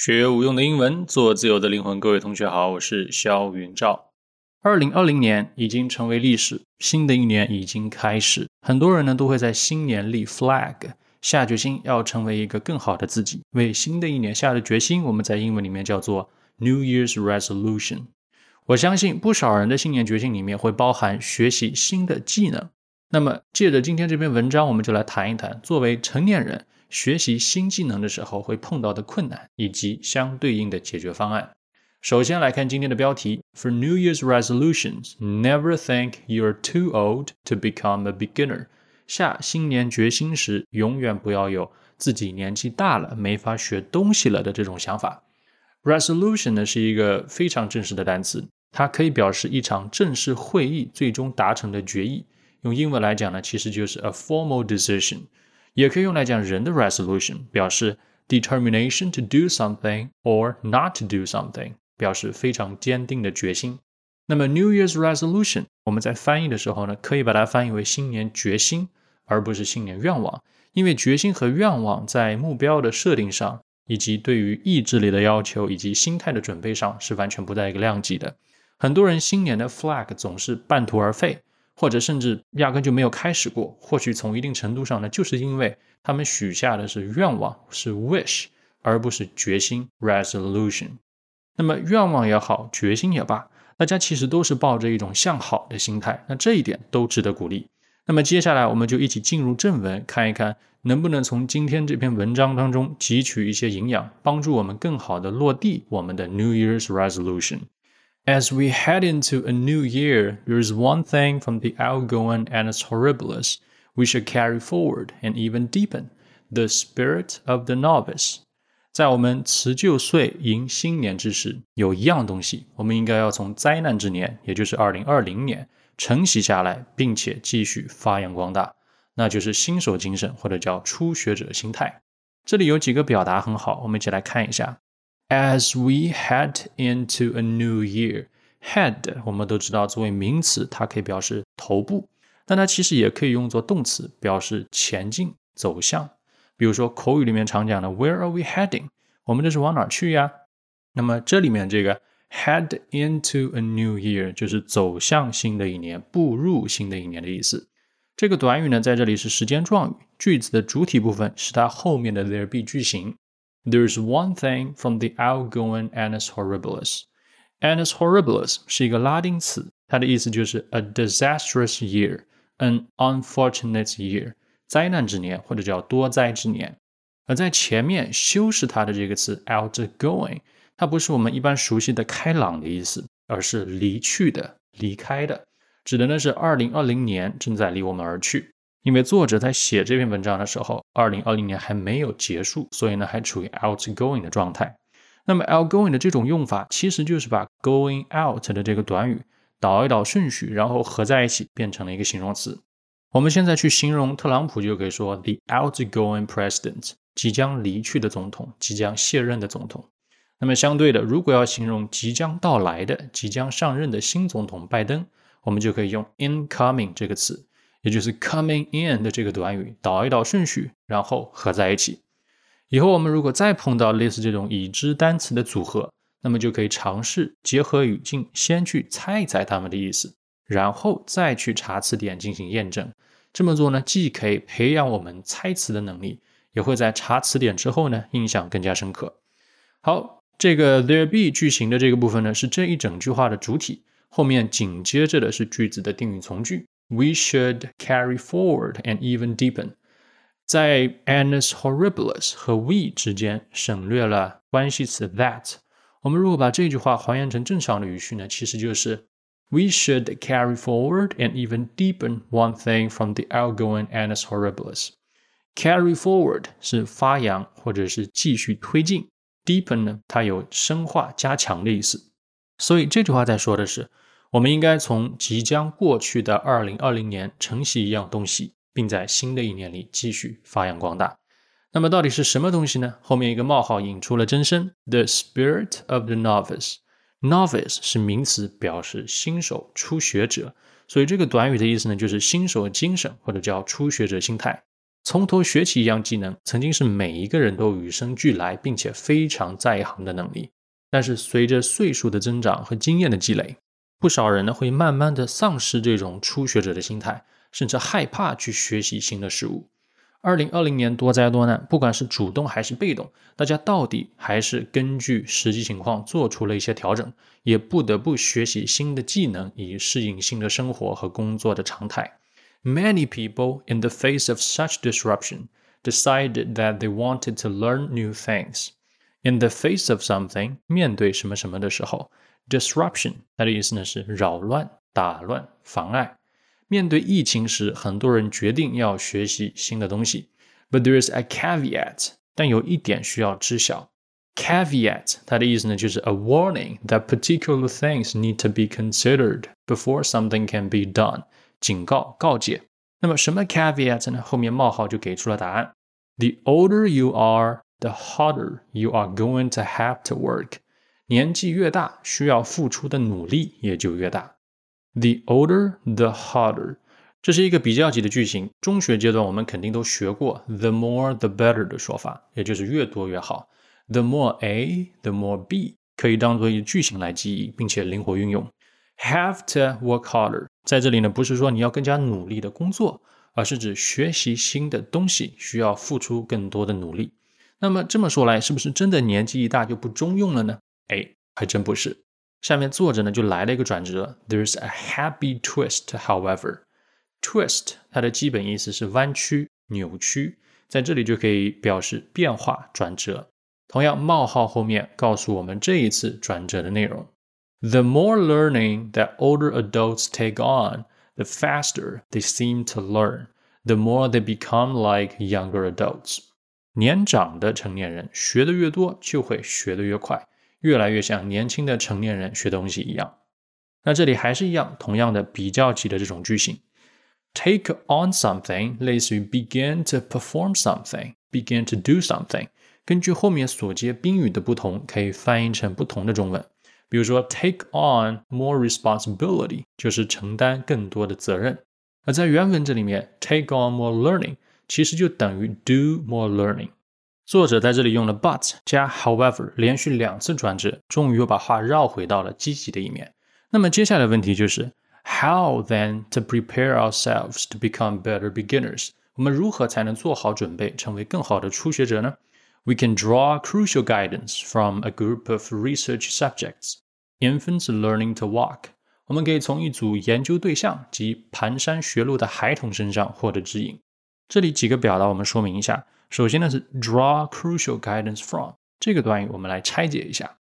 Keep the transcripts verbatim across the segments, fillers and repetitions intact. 学无用的英文，做自由的灵魂。各位同学好，我是肖云照。二零二零年已经成为历史，新的一年已经开始。很多人呢都会在新年立 flag， 下决心要成为一个更好的自己。为新的一年下的决心，我们在英文里面叫做 New Year's Resolution。我相信不少人的新年决心里面会包含学习新的技能。那么借着今天这篇文章，我们就来谈一谈作为成年人学习新技能的时候会碰到的困难以及相对应的解决方案。首先来看今天的标题 For New Year's Resolutions, never think you're too old to become a beginner. 下新年决心时，永远不要有自己年纪大了没法学东西了的这种想法。Resolution 呢是一个非常正式的单词，它可以表示一场正式会议最终达成的决议。用英文来讲呢，其实就是 a formal decision。也可以用来讲人的 resolution， 表示 determination to do something or not to do something， 表示非常坚定的决心。那么 New Year's Resolution 我们在翻译的时候呢，可以把它翻译为新年决心，而不是新年愿望，因为决心和愿望在目标的设定上，以及对于意志力的要求以及心态的准备上是完全不在一个量级的。很多人新年的 flag 总是半途而废，或者甚至压根就没有开始过。或许从一定程度上呢，就是因为他们许下的是愿望，是 wish， 而不是决心 resolution。 那么愿望也好，决心也罢，大家其实都是抱着一种向好的心态，那这一点都值得鼓励。那么接下来我们就一起进入正文，看一看能不能从今天这篇文章当中汲取一些营养，帮助我们更好的落地我们的 New Year's Resolution。As we head into a new year, there is one thing from the outgoing Annus Horribilis we should carry forward and even deepen, the spirit of the novice. 在我们辞旧岁迎新年之时，有一样东西我们应该要从灾难之年，也就是二零二零年承袭下来，并且继续发扬光大，那就是新手精神，或者叫初学者心态。这里有几个表达很好，我们一起来看一下。As we head into a new year, head 我们都知道作为名词，它可以表示头部，但它其实也可以用作动词，表示前进、走向。比如说口语里面常讲的 Where are we heading? 我们这是往哪去呀？那么这里面这个 head into a new year 就是走向新的一年，步入新的一年的意思。这个短语呢，在这里是时间状语，句子的主体部分是它后面的 there be 句型。There's one thing from the outgoing Annus Horribilis. Annus Horribilis 是一个拉丁词，它的意思就是 a disastrous year, an unfortunate year, 灾难之年或者叫多灾之年。而在前面修饰它的这个词 outgoing， 它不是我们一般熟悉的开朗的意思，而是离去的、离开的，指的呢是二零二零年正在离我们而去。因为作者在写这篇文章的时候二零二零年还没有结束，所以呢还处于 outgoing 的状态。那么 outgoing 的这种用法其实就是把 going out 的这个短语倒一倒顺序，然后合在一起变成了一个形容词。我们现在去形容特朗普就可以说 the outgoing president， 即将离去的总统，即将卸任的总统。那么相对的，如果要形容即将到来的、即将上任的新总统拜登，我们就可以用 incoming 这个词，也就是 coming in 的这个短语倒一倒顺序，然后合在一起。以后我们如果再碰到类似这种已知单词的组合，那么就可以尝试结合语境，先去猜一猜它们的意思，然后再去查词典进行验证。这么做呢，既可以培养我们猜词的能力，也会在查词典之后呢，印象更加深刻。好，这个 there be 句型的这个部分呢，是这一整句话的主体，后面紧接着的是句子的定语从句。We should carry forward and even deepen. 在 Annus Horribilis 和 we 之间省略了关系词 that。 我们如果把这句话还原成正常的语序呢，其实就是 We should carry forward and even deepen one thing from the outgoing Annus Horribilis. Carry forward 是发扬或者是继续推进， deepen 呢，它有深化加强的意思。所以这句话在说的是我们应该从即将过去的二零二零年承袭一样东西，并在新的一年里继续发扬光大。那么到底是什么东西呢？后面一个冒号引出了真身 The spirit of the novice。 Novice 是名词，表示新手、初学者，所以这个短语的意思呢，就是新手精神，或者叫初学者心态。从头学起一样技能，曾经是每一个人都与生俱来并且非常在行的能力，但是随着岁数的增长和经验的积累，不少人呢会慢慢的丧失这种初学者的心态，甚至害怕去学习新的事物。二零二零年多灾多难，不管是主动还是被动，大家到底还是根据实际情况做出了一些调整，也不得不学习新的技能以适应新的生活和工作的常态。Many people, in the face of such disruption, decided that they wanted to learn new things. In the face of something, 面对什么什么的时候 disruption 它的意思呢是扰乱、打乱、妨碍。面对疫情时，很多人决定要学习新的东西。But there is a caveat. 但有一点需要知晓。Caveat 它的意思呢，就是 a warning that particular things need to be considered before something can be done. 警告、告诫。那么什么 caveat 呢？后面冒号就给出了答案。The older you are, the harder you are going to have to work. 年纪越大，需要付出的努力也就越大。The older, the harder. 这是一个比较级的句型，中学阶段我们肯定都学过 the more the better 的说法，也就是越多越好。The more A, the more B 可以当作一个句型来记忆，并且灵活运用。Have to work harder 在这里呢，不是说你要更加努力的工作，而是指学习新的东西需要付出更多的努力。那么这么说来，是不是真的年纪一大就不中用了呢？哎，还真不是。下面作者呢就来了一个转折 There's a happy twist, however. Twist 它的基本意思是弯曲、扭曲，在这里就可以表示变化、转折。同样冒号后面告诉我们这一次转折的内容。The more learning that older adults take on, the faster they seem to learn, the more they become like younger adults. 年长的成年人学得越多就会学得越快。越来越像年轻的成年人学东西一样。那这里还是一样，同样的比较级的这种句型。Take on something 类似于 begin to perform something, begin to do something。根据后面所接宾语的不同，可以翻译成不同的中文。比如说 take on more responsibility 就是承担更多的责任。而在原文这里面 take on more learning 其实就等于 do more learning。作者在这里用了 but 加 however 连续两次转折，终于又把话绕回到了积极的一面。那么接下来的问题就是 How then to prepare ourselves to become better beginners? 我们如何才能做好准备，成为更好的初学者呢？ We can draw crucial guidance from a group of research subjects. Infants learning to walk. 我们可以从一组研究对象及蹒跚学路的孩童身上获得指引。这里几个表达我们说明一下。首先呢是 draw crucial guidance from 这个短语我们来拆解一下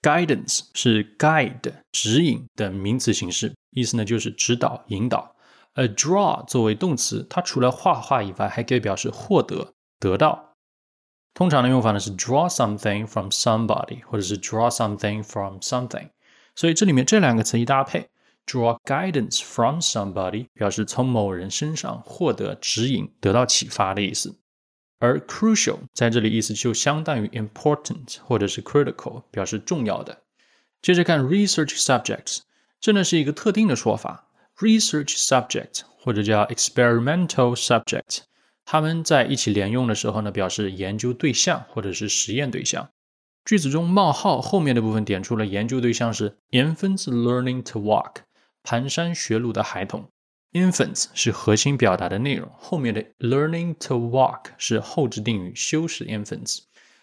guidance 是 guide 指引的名词形式，意思呢就是指导引导。而 draw 作为动词，它除了画画以外还可以表示获得得到。通常的用法呢是 draw something from somebody 或者是 draw something from something， 所以这里面这两个词一搭配 draw guidance from somebody 表示从某人身上获得指引得到启发的意思。而 crucial 在这里意思就相当于 important 或者是 critical 表示重要的。接着看 research subjects， 这呢是一个特定的说法。research subject 或者叫 experimental subject， 它们在一起连用的时候呢表示研究对象或者是实验对象。句子中冒号后面的部分点出了研究对象是 infants learning to walk 蹒跚学路的孩童。Infants 是核心表达的内容，后面的 learning to walk 是后置定语修饰 infants。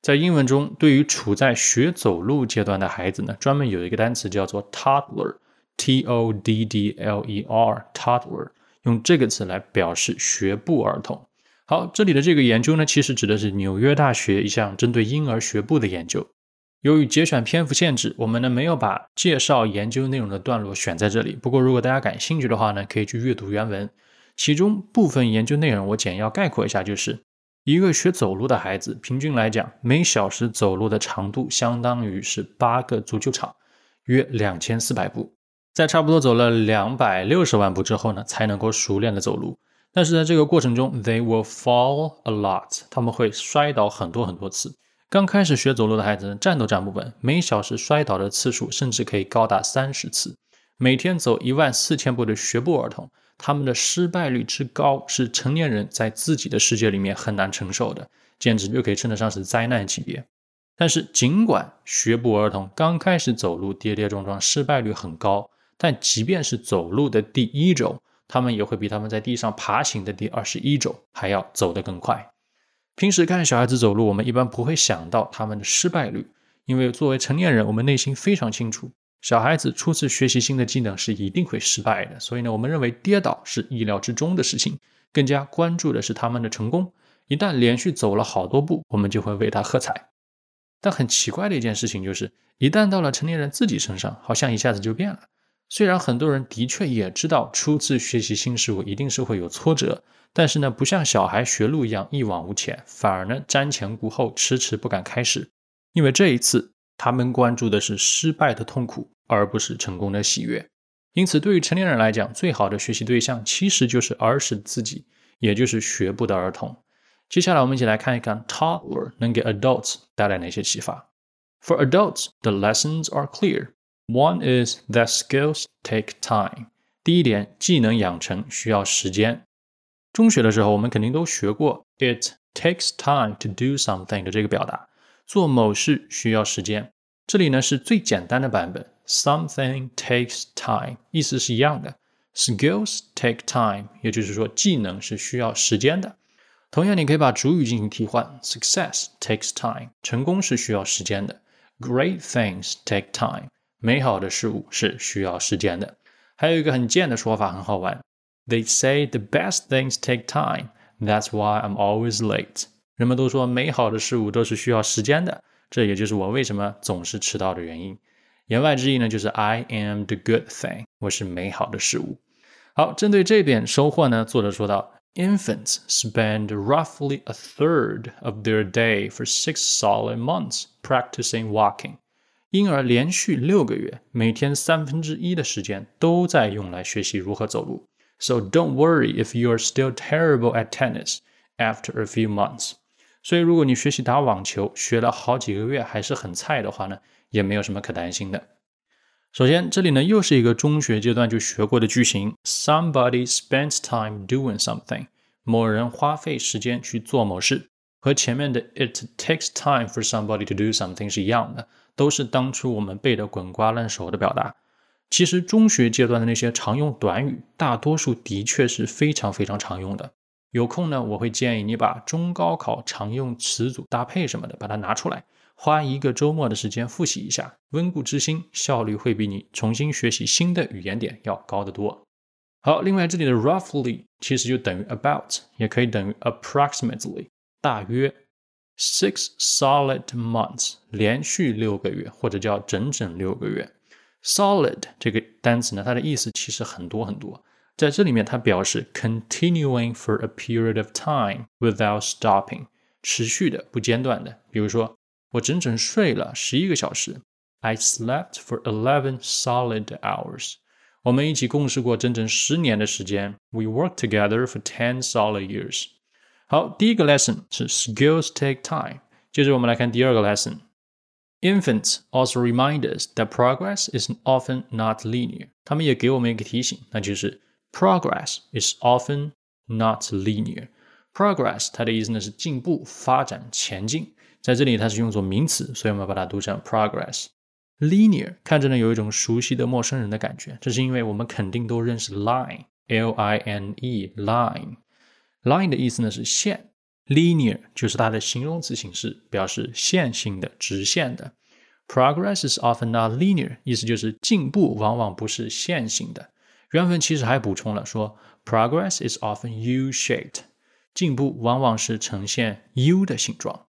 在英文中对于处在学走路阶段的孩子呢，专门有一个单词叫做 toddler T-O-D-D-L-E-R toddler， 用这个词来表示学步儿童。好，这里的这个研究呢其实指的是纽约大学一项针对婴儿学步的研究。由于节选篇幅限制，我们呢没有把介绍研究内容的段落选在这里，不过如果大家感兴趣的话呢，可以去阅读原文。其中部分研究内容我简要概括一下，就是一个学走路的孩子平均来讲每小时走路的长度相当于是八个足球场，约两千四百步，在差不多走了两百六十万步之后呢才能够熟练的走路。但是在这个过程中 they will fall a lot， 他们会摔倒很多很多次。刚开始学走路的孩子站都站不稳，每小时摔倒的次数甚至可以高达三十次。每天走一万四千步的学步儿童，他们的失败率之高是成年人在自己的世界里面很难承受的，简直就可以称得上是灾难级别。但是尽管学步儿童刚开始走路跌跌撞撞，失败率很高，但即便是走路的第一周，他们也会比他们在地上爬行的第二十一周还要走得更快。平时看小孩子走路，我们一般不会想到他们的失败率，因为作为成年人，我们内心非常清楚，小孩子初次学习新的技能是一定会失败的，所以呢，我们认为跌倒是意料之中的事情，更加关注的是他们的成功。一旦连续走了好多步，我们就会为他喝彩。但很奇怪的一件事情就是，一旦到了成年人自己身上，好像一下子就变了。虽然很多人的确也知道初次学习新事物一定是会有挫折，但是呢，不像小孩学路一样一往无前，反而呢瞻前顾后，迟迟不敢开始。因为这一次他们关注的是失败的痛苦，而不是成功的喜悦。因此对于成年人来讲，最好的学习对象其实就是儿时自己，也就是学步的儿童。接下来我们一起来看一看 toddler 能给 adults 带来哪些启发。 For adults, the lessons are clear. One is that skills take time. 第一点，技能养成需要时间。中学的时候我们肯定都学过 It takes time to do something 的这个表达，做某事需要时间。这里呢是最简单的版本， Something takes time 意思是一样的， Skills take time 也就是说技能是需要时间的。同样你可以把主语进行替换， Success takes time 成功是需要时间的， Great things take time 美好的事物是需要时间的。还有一个很贱的说法很好玩， They say the best things take time. That's why I'm always late. 人们都说美好的事物都是需要时间的，这也就是我为什么总是迟到的原因。言外之意呢，就是 I am the good thing. 我是美好的事物。好，针对这点收获呢，作者说到 Infants spend roughly a third of their day for six solid months practicing walking. 婴儿连续六个月，每天三分之一的时间都在用来学习如何走路。So don't worry if you are still terrible at tennis after a few months. 所以如果你学习打网球，学了好几个月还是很菜的话呢，也没有什么可担心的。首先，这里呢又是一个中学阶段就学过的句型 Somebody spends time doing something. 某人花费时间去做某事，和前面的 It takes time for somebody to do something 是一样的，都是当初我们背的滚瓜烂熟的表达。其实中学阶段的那些常用短语，大多数的确是非常非常常用的。有空呢，我会建议你把中高考常用词组搭配什么的，把它拿出来，花一个周末的时间复习一下，温故知新，效率会比你重新学习新的语言点要高得多。好，另外这里的 roughly 其实就等于 about， 也可以等于 approximately， 大约 six solid months 连续六个月，或者叫整整六个月。Solid 这个单词呢，它的意思其实很多很多，在这里面它表示 continuing for a period of time without stopping， 持续的不间断的。比如说我整整睡了十一个小时 I slept for eleven solid hours。 我们一起共事过整整十年的时间 We worked together for ten solid years。 好，第一个 lesson 是 Skills take time。 接着我们来看第二个 lesson。Infants also remind us that progress is often not linear. 他们也给我们一个提醒，那就是 progress is often not linear. Progress 它的意思呢是进步、发展、前进，在这里它是用作名词，所以我们把它读成 progress. Linear 看着呢有一种熟悉的陌生人的感觉，这是因为我们肯定都认识 line, L I N E, line. Line 的意思呢是线。Linear 就是它的形容词形式，表示线性的、直线的。Progress is often not linear 意思就是进步往往不是线性的。原文其实还补充了说 Progress is often U-shaped 进步往往是呈现 U 的形状。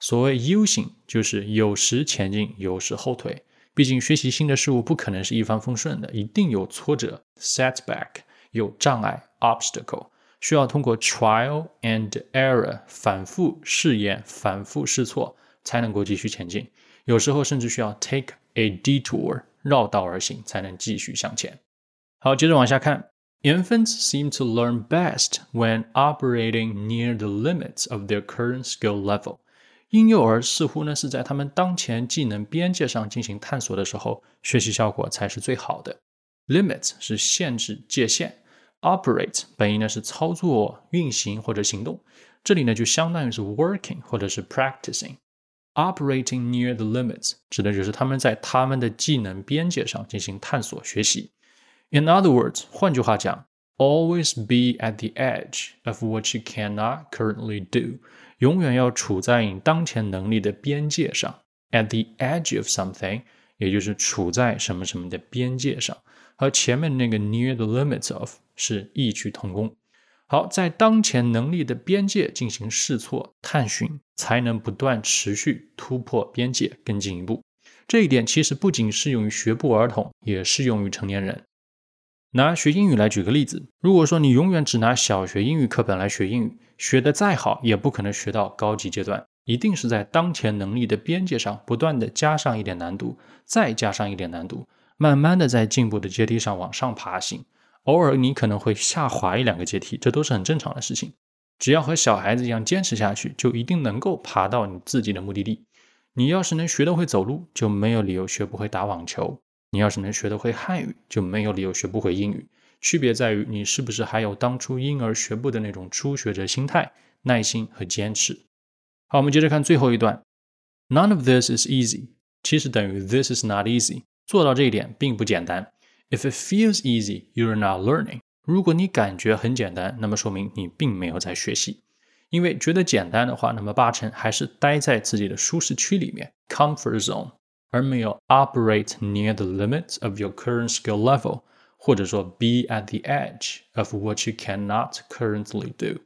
所谓 U 型就是有时前进有时后退，毕竟学习新的事物不可能是一帆风顺的，一定有挫折 setback， 有障碍 obstacle，需要通过 trial and error 反复试验反复试错才能够继续前进，有时候甚至需要 take a detour 绕道而行才能继续向前。好，接着往下看 Infants seem to learn best when operating near the limits of their current skill level. 婴幼儿似乎呢是在他们当前技能边界上进行探索的时候，学习效果才是最好的。Limits 是限制界限， operate 本意呢是操作、运行或者行动，这里呢就相当于是 working 或者是 practicing。Operating near the limits 指的就是他们在他们的技能边界上进行探索学习。In other words， 换句话讲 ，always be at the edge of what you cannot currently do， 永远要处在你当前能力的边界上。At the edge of something， 也就是处在什么什么的边界上，和前面那个 near the limits of 是异曲同工。好，在当前能力的边界进行试错、探寻，才能不断持续突破边界，更进一步。这一点其实不仅适用于学步儿童，也适用于成年人。拿学英语来举个例子，如果说你永远只拿小学英语课本来学英语，学得再好也不可能学到高级阶段，一定是在当前能力的边界上不断的加上一点难度，再加上一点难度，慢慢的在进步的阶梯上往上爬行。偶尔你可能会下滑一两个阶梯，这都是很正常的事情。只要和小孩子一样坚持下去，就一定能够爬到你自己的目的地。你要是能学得会走路，就没有理由学不会打网球。你要是能学得会汉语，就没有理由学不会英语。区别在于你是不是还有当初婴儿学步的那种初学者心态、耐心和坚持。好，我们接着看最后一段。None of this is easy， 其实等于 this is not easy， 做到这一点并不简单。If it feels easy, you're not learning. 如果你感觉很简单，那么说明你并没有在学习。因为觉得简单的话，那么八成还是待在自己的舒适区里面 comfort zone， 而没有 operate near the limits of your current skill level， 或者说 be at the edge of what you cannot currently do.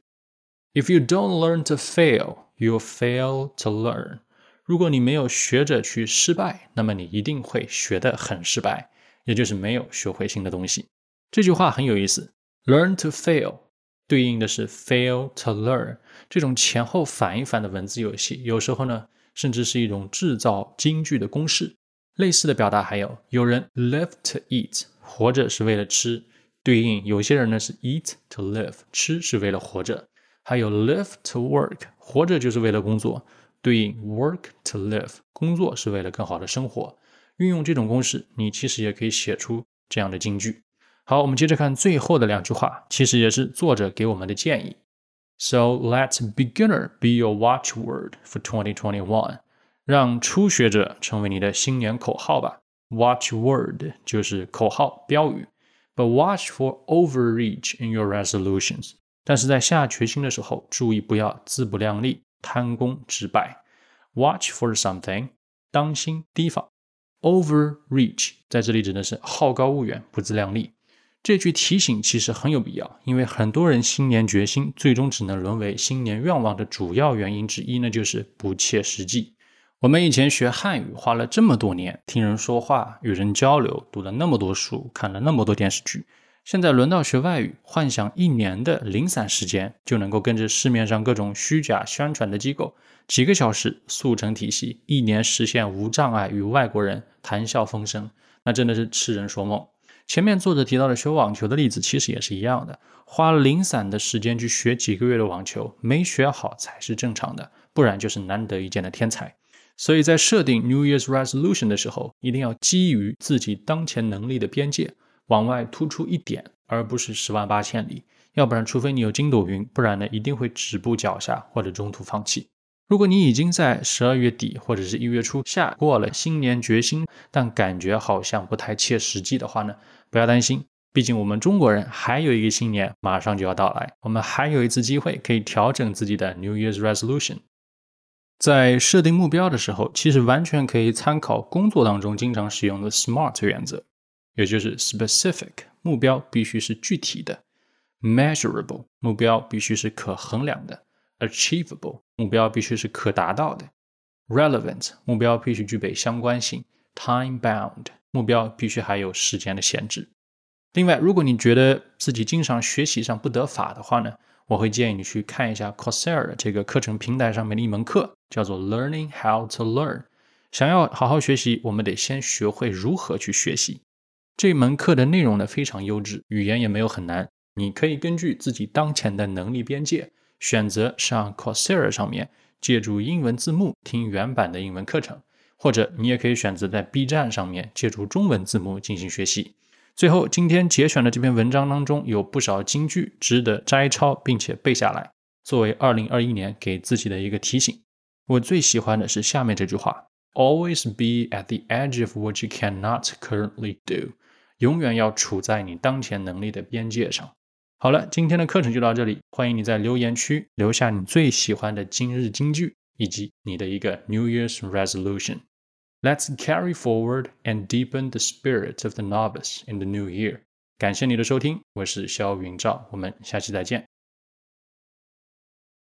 If you don't learn to fail, you'll fail to learn. 如果你没有学着去失败，那么你一定会学得很失败。也就是没有学会新的东西。这句话很有意思 learn to fail 对应的是 fail to learn， 这种前后反一反的文字游戏，有时候呢甚至是一种制造金句的公式。类似的表达还有有人 live to eat， 活着是为了吃，对应有些人呢是 eat to live， 吃是为了活着。还有 live to work， 活着就是为了工作，对应 work to live， 工作是为了更好的生活。运用这种公式，你其实也可以写出这样的金句。好，我们接着看最后的两句话，其实也是作者给我们的建议。So let beginner be your watchword for twenty twenty-one. 让初学者成为你的新年口号吧。Watchword 就是口号、标语。But watch for overreach in your resolutions. 但是在下决心的时候，注意不要自不量力、贪功直败。Watch for something. 当心提防。Overreach 在这里指的是好高骛远，不自量力。这句提醒其实很有必要，因为很多人新年决心最终只能沦为新年愿望的主要原因之一呢，就是不切实际。我们以前学汉语花了这么多年，听人说话，与人交流，读了那么多书，看了那么多电视剧，现在轮到学外语，幻想一年的零散时间就能够跟着市面上各种虚假宣传的机构，几个小时速成体系，一年实现无障碍与外国人谈笑风生，那真的是痴人说梦。前面作者提到的学网球的例子其实也是一样的，花零散的时间去学几个月的网球，没学好才是正常的，不然就是难得一见的天才。所以在设定 New Year's Resolution 的时候，一定要基于自己当前能力的边界往外突出一点，而不是十万八千里，要不然除非你有筋斗云，不然呢一定会止步脚下或者中途放弃。如果你已经在十二月底或者是一月初下过了新年决心，但感觉好像不太切实际的话呢，不要担心，毕竟我们中国人还有一个新年马上就要到来，我们还有一次机会可以调整自己的 New Year's Resolution。在设定目标的时候，其实完全可以参考工作当中经常使用的 SMART 原则，也就是 specific， 目标必须是具体的， measurable， 目标必须是可衡量的， achievable， 目标必须是可达到的， relevant， 目标必须具备相关性， time bound， 目标必须还有时间的限制。另外，如果你觉得自己经常学习上不得法的话呢，我会建议你去看一下 Coursera 这个课程平台上面的一门课，叫做 Learning How to Learn。 想要好好学习，我们得先学会如何去学习。这门课的内容呢非常优质，语言也没有很难，你可以根据自己当前的能力边界，选择上 Coursera 上面借助英文字幕听原版的英文课程，或者你也可以选择在 B 站上面借助中文字幕进行学习。最后，今天节选的这篇文章当中有不少金句值得摘抄并且背下来，作为二零二一年给自己的一个提醒。我最喜欢的是下面这句话 Always be at the edge of what you cannot currently do 永远要处在你当前能力的边界上。好了，今天的课程就到这里，欢迎你在留言区留下你最喜欢的今日金句以及你的一个 New Year's Resolution。Let's carry forward and deepen the spirit of the novice in the new year. 感谢你的收听，我是肖云照，我们下期再见。